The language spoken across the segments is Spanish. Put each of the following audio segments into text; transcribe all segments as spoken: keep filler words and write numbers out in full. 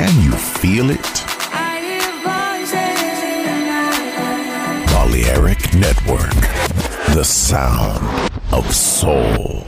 Can you feel it? Balearic Network, the sound of soul.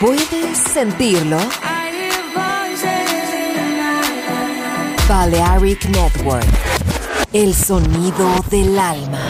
¿Puedes sentirlo? Balearic Network, el sonido del alma.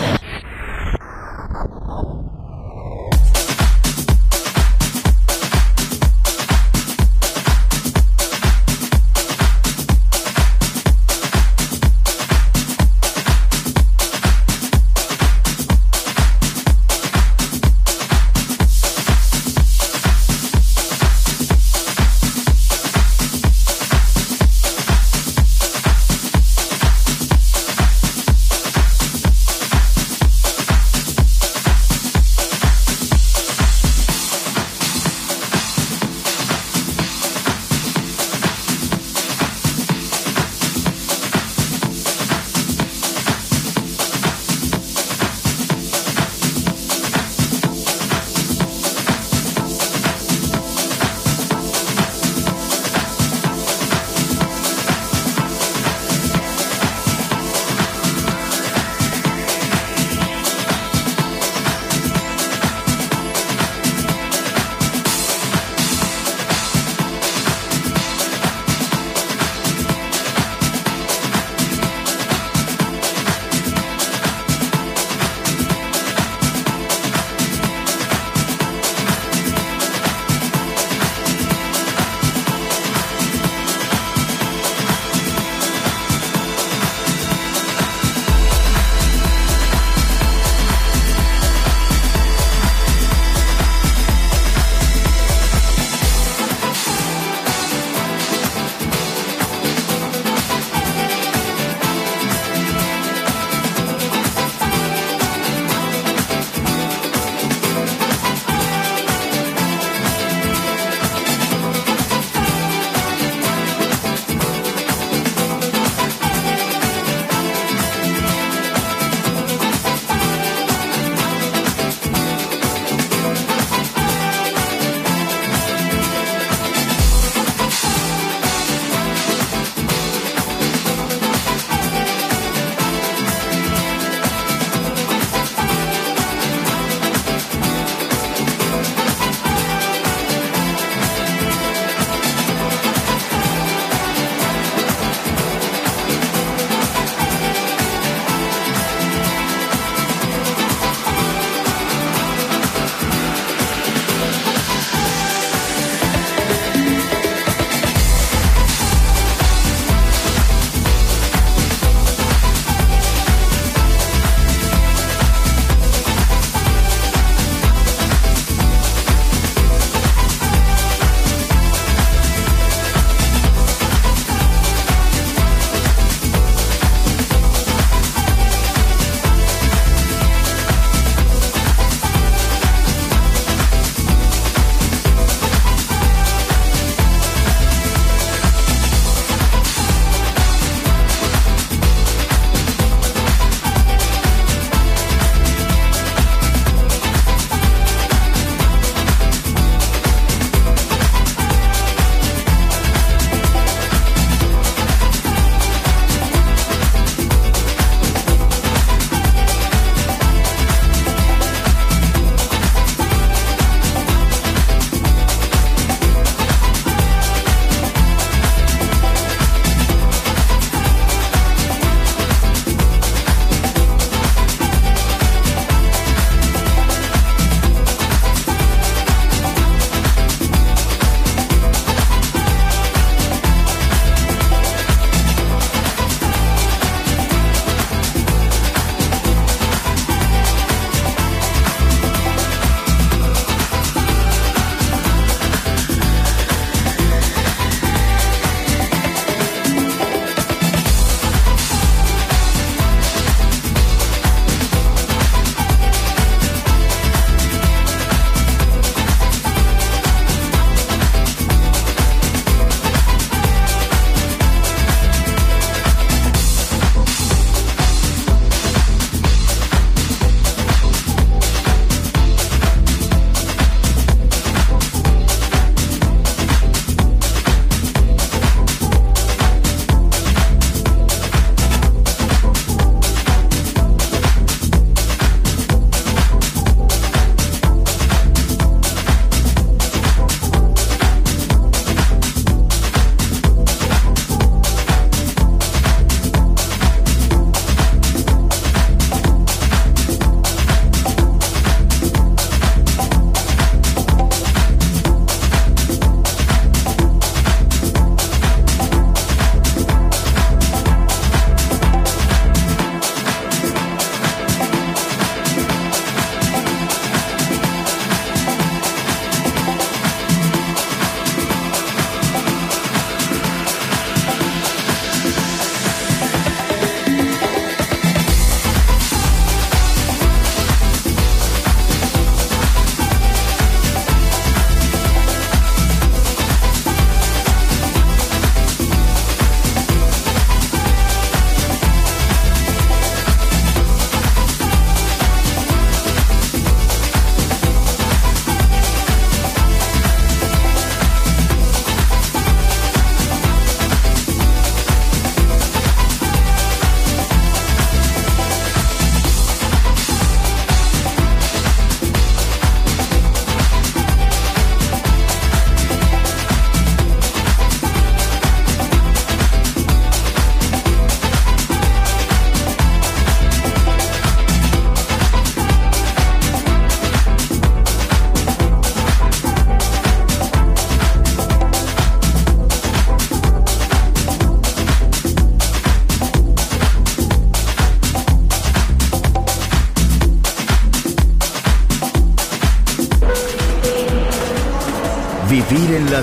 Vivir en la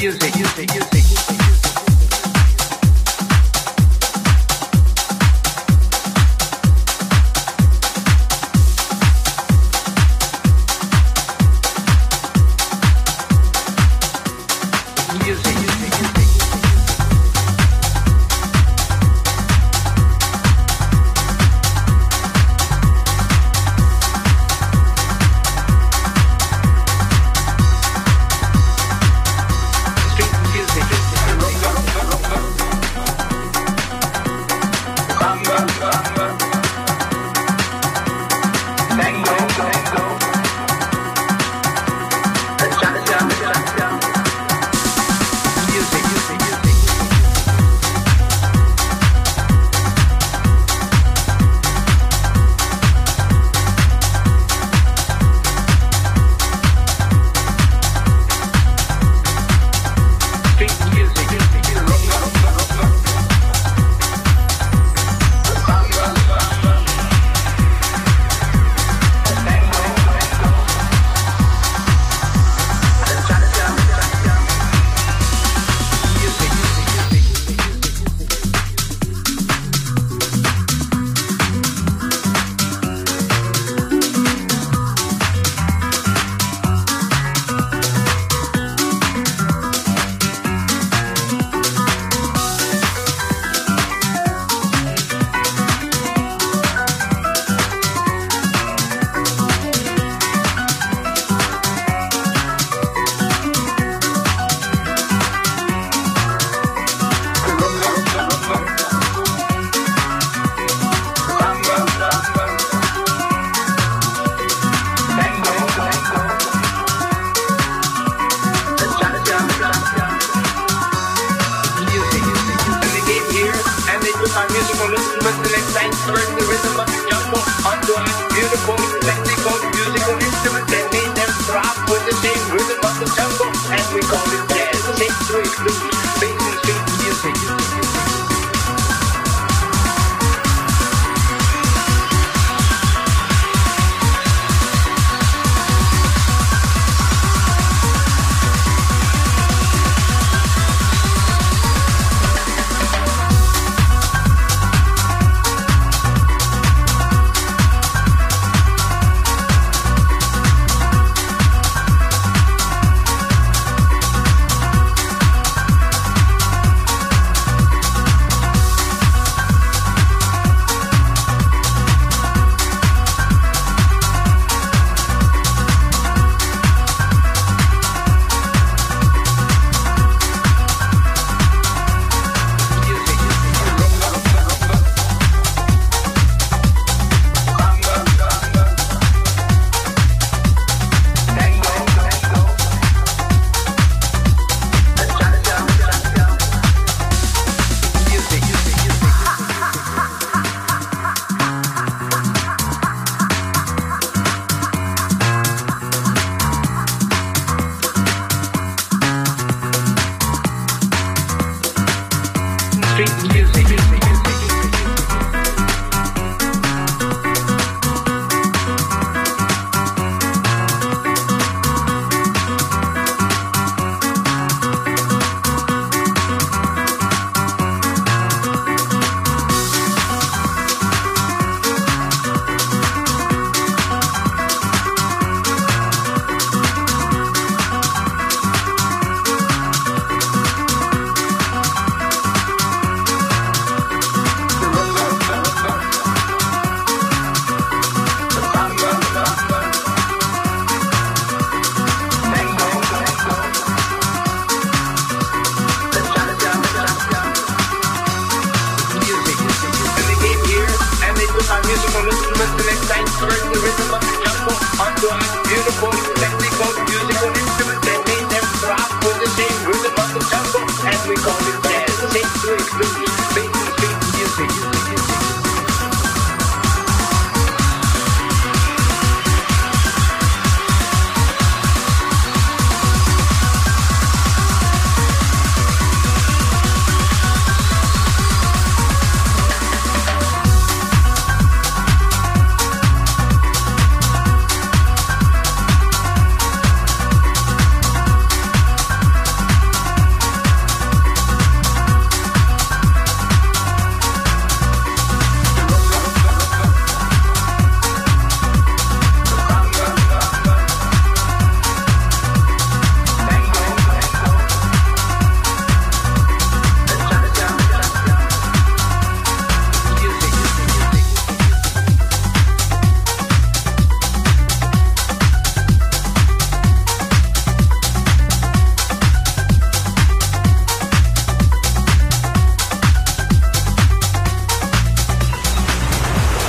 music, music, music.